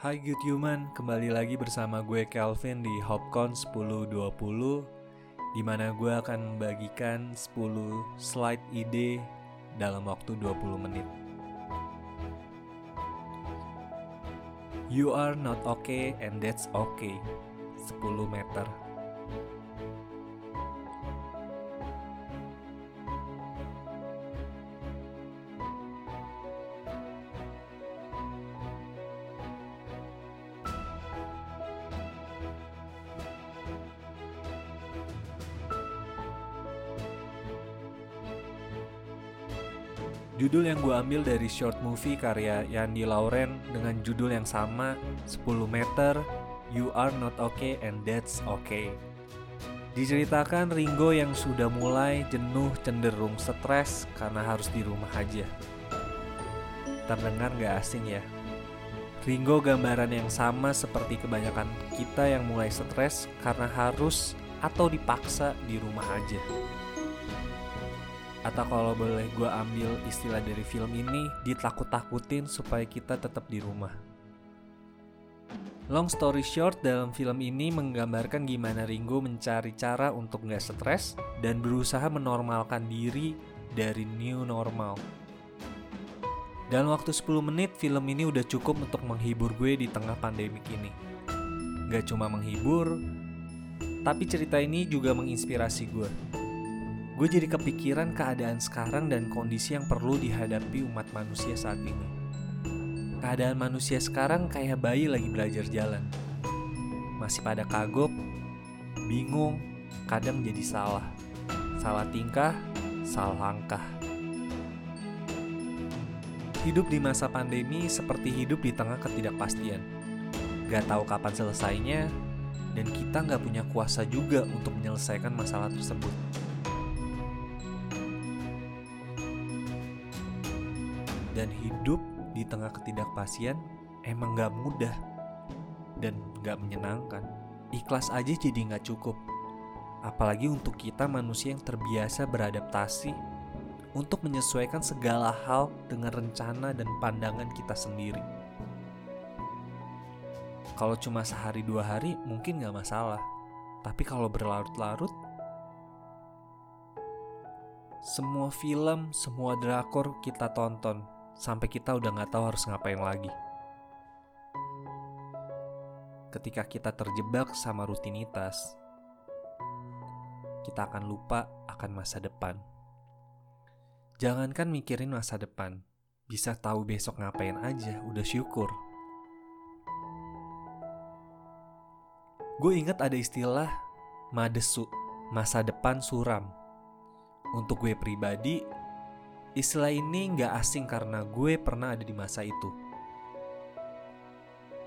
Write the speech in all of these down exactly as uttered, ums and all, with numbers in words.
Hai good human, kembali lagi bersama gue Kelvin di HopCon sepuluh dua puluh, di mana gue akan membagikan sepuluh slide ide dalam waktu dua puluh menit. You are not okay and that's okay. sepuluh meter. Judul yang gue ambil dari short movie karya Yandi Lauren dengan judul yang sama, sepuluh meter, You Are Not Okay and That's Okay. Diceritakan Ringo yang sudah mulai jenuh cenderung stres karena harus di rumah aja. Terdengar gak asing ya? Ringo gambaran yang sama seperti kebanyakan kita yang mulai stres karena harus atau dipaksa di rumah aja. Atau kalau boleh gue ambil istilah dari film ini, ditakut-takutin supaya kita tetap di rumah. Long story short, dalam film ini menggambarkan gimana Ringo mencari cara untuk gak stres dan berusaha menormalkan diri dari new normal. Dalam waktu sepuluh menit, film ini udah cukup untuk menghibur gue di tengah pandemik ini. Gak cuma menghibur, tapi cerita ini juga menginspirasi gue. Gue jadi kepikiran keadaan sekarang dan kondisi yang perlu dihadapi umat manusia saat ini. Keadaan manusia sekarang kayak bayi lagi belajar jalan. Masih pada kagok, bingung, kadang jadi salah. Salah tingkah, salah langkah. Hidup di masa pandemi seperti hidup di tengah ketidakpastian. Gak tahu kapan selesainya, dan kita gak punya kuasa juga untuk menyelesaikan masalah tersebut. Dan hidup di tengah ketidakpastian emang gak mudah dan gak menyenangkan. Ikhlas aja jadi gak cukup. Apalagi untuk kita manusia yang terbiasa beradaptasi untuk menyesuaikan segala hal dengan rencana dan pandangan kita sendiri. Kalau cuma sehari dua hari mungkin gak masalah. Tapi kalau berlarut-larut, semua film, semua drakor kita tonton sampai kita udah gak tahu harus ngapain lagi. Ketika kita terjebak sama rutinitas, kita akan lupa akan masa depan. Jangankan mikirin masa depan, bisa tahu besok ngapain aja, udah syukur. Gue ingat ada istilah Madesu, masa depan suram. Untuk gue pribadi, istilah ini gak asing karena gue pernah ada di masa itu.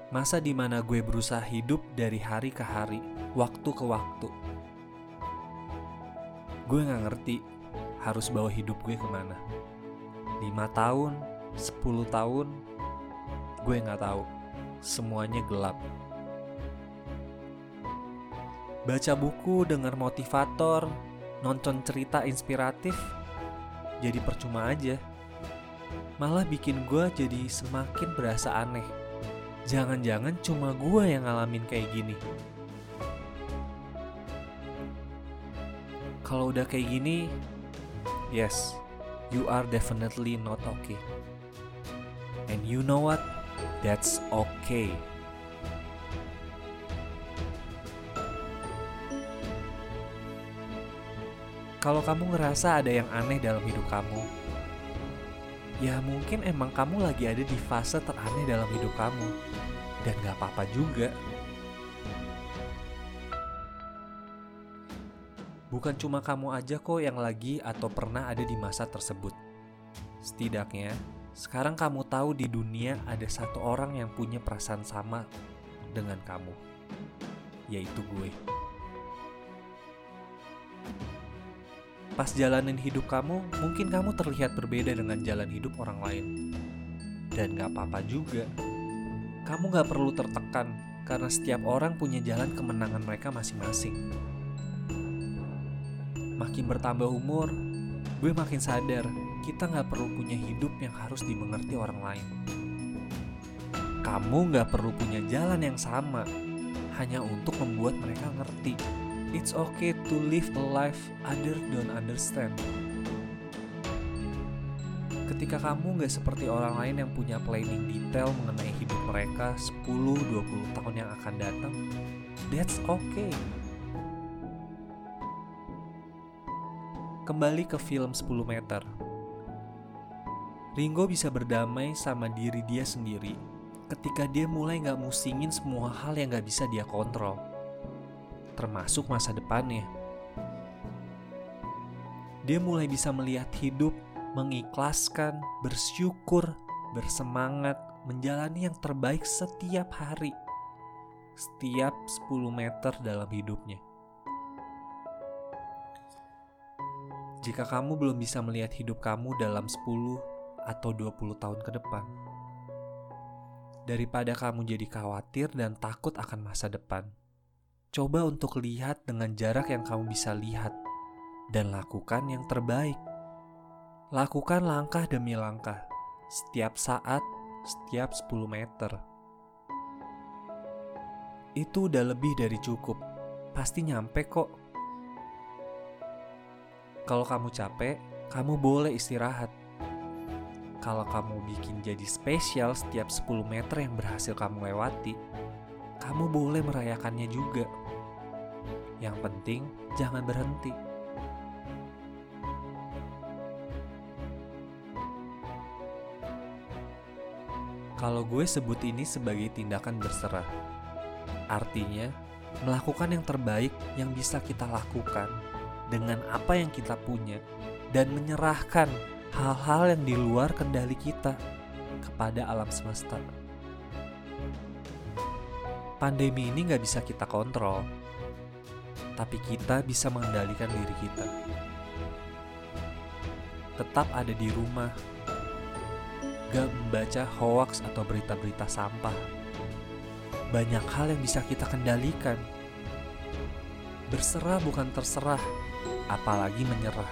Masa di mana gue berusaha hidup dari hari ke hari, waktu ke waktu. Gue gak ngerti harus bawa hidup gue kemana. lima tahun, sepuluh tahun, gue gak tahu. Semuanya gelap. Baca buku, dengar motivator, nonton cerita inspiratif, jadi percuma aja. Malah bikin gue jadi semakin berasa aneh. Jangan-jangan cuma gue yang ngalamin kayak gini. Kalau udah kayak gini, yes, you are definitely not okay. And you know what? That's okay. Kalau kamu ngerasa ada yang aneh dalam hidup kamu, ya mungkin emang kamu lagi ada di fase teraneh dalam hidup kamu. Dan gak apa-apa juga. Bukan cuma kamu aja kok yang lagi atau pernah ada di masa tersebut. Setidaknya, sekarang kamu tahu di dunia ada satu orang yang punya perasaan sama dengan kamu, yaitu gue. Pas jalanin hidup kamu, mungkin kamu terlihat berbeda dengan jalan hidup orang lain. Dan gak apa-apa juga. Kamu gak perlu tertekan, karena setiap orang punya jalan kemenangan mereka masing-masing. Makin bertambah umur, gue makin sadar, kita gak perlu punya hidup yang harus dimengerti orang lain. Kamu gak perlu punya jalan yang sama, hanya untuk membuat mereka ngerti. It's okay to live a life others don't understand. Ketika kamu gak seperti orang lain yang punya planning detail mengenai hidup mereka sepuluh sampai dua puluh tahun yang akan datang, that's okay. Kembali ke film sepuluh meter. Ringo bisa berdamai sama diri dia sendiri ketika dia mulai gak musingin semua hal yang gak bisa dia kontrol, termasuk masa depannya. Dia mulai bisa melihat hidup, mengikhlaskan, bersyukur, bersemangat, menjalani yang terbaik setiap hari, setiap sepuluh meter dalam hidupnya. Jika kamu belum bisa melihat hidup kamu dalam sepuluh atau dua puluh tahun ke depan, daripada kamu jadi khawatir dan takut akan masa depan, coba untuk lihat dengan jarak yang kamu bisa lihat dan lakukan yang terbaik. Lakukan langkah demi langkah, setiap saat, setiap sepuluh meter. Itu udah lebih dari cukup, pasti nyampe kok. Kalau kamu capek, kamu boleh istirahat. Kalau kamu bikin jadi spesial setiap sepuluh meter yang berhasil kamu lewati, kamu boleh merayakannya juga. Yang penting, jangan berhenti. Kalau gue sebut ini sebagai tindakan berserah, artinya melakukan yang terbaik yang bisa kita lakukan dengan apa yang kita punya dan menyerahkan hal-hal yang di luar kendali kita kepada alam semesta. Pandemi ini gak bisa kita kontrol, tapi kita bisa mengendalikan diri kita. Tetap ada di rumah, gak membaca hoaks atau berita-berita sampah. Banyak hal yang bisa kita kendalikan. Berserah bukan terserah, apalagi menyerah.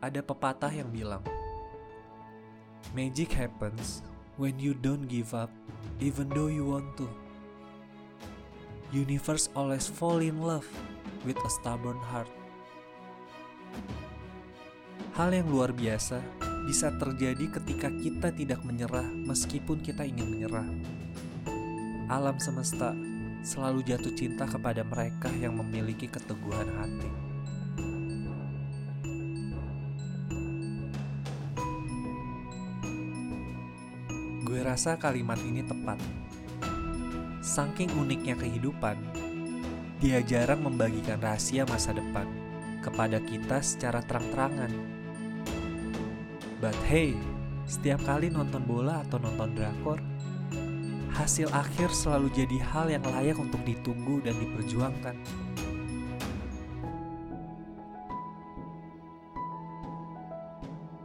Ada pepatah yang bilang, "Magic happens when you don't give up, even though you want to. Universe always fall in love with a stubborn heart." Hal yang luar biasa bisa terjadi ketika kita tidak menyerah meskipun kita ingin menyerah. Alam semesta selalu jatuh cinta kepada mereka yang memiliki keteguhan hati. Gue rasa kalimat ini tepat. Saking uniknya kehidupan, dia jarang membagikan rahasia masa depan kepada kita secara terang-terangan. But hey, setiap kali nonton bola atau nonton drakor, hasil akhir selalu jadi hal yang layak untuk ditunggu dan diperjuangkan.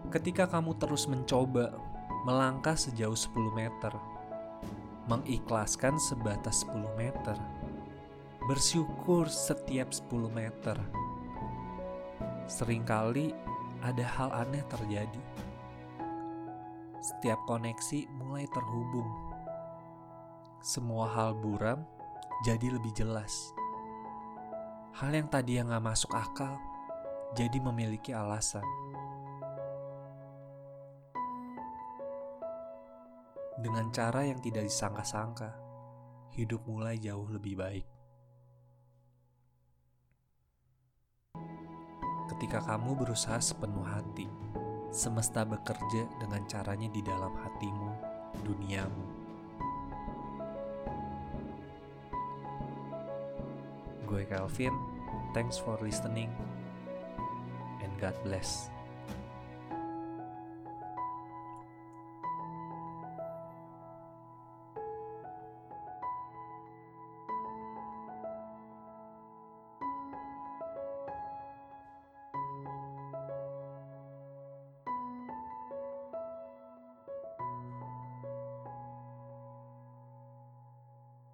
Ketika kamu terus mencoba melangkah sejauh sepuluh meter, mengikhlaskan sebatas sepuluh meter, bersyukur setiap sepuluh meter. Seringkali ada hal aneh terjadi. Setiap koneksi mulai terhubung. Semua hal buram jadi lebih jelas. Hal yang tadi yang gak masuk akal jadi memiliki alasan. Dengan cara yang tidak disangka-sangka, hidup mulai jauh lebih baik. Ketika kamu berusaha sepenuh hati, semesta bekerja dengan caranya di dalam hatimu, duniamu. Gue Kelvin, thanks for listening and God bless.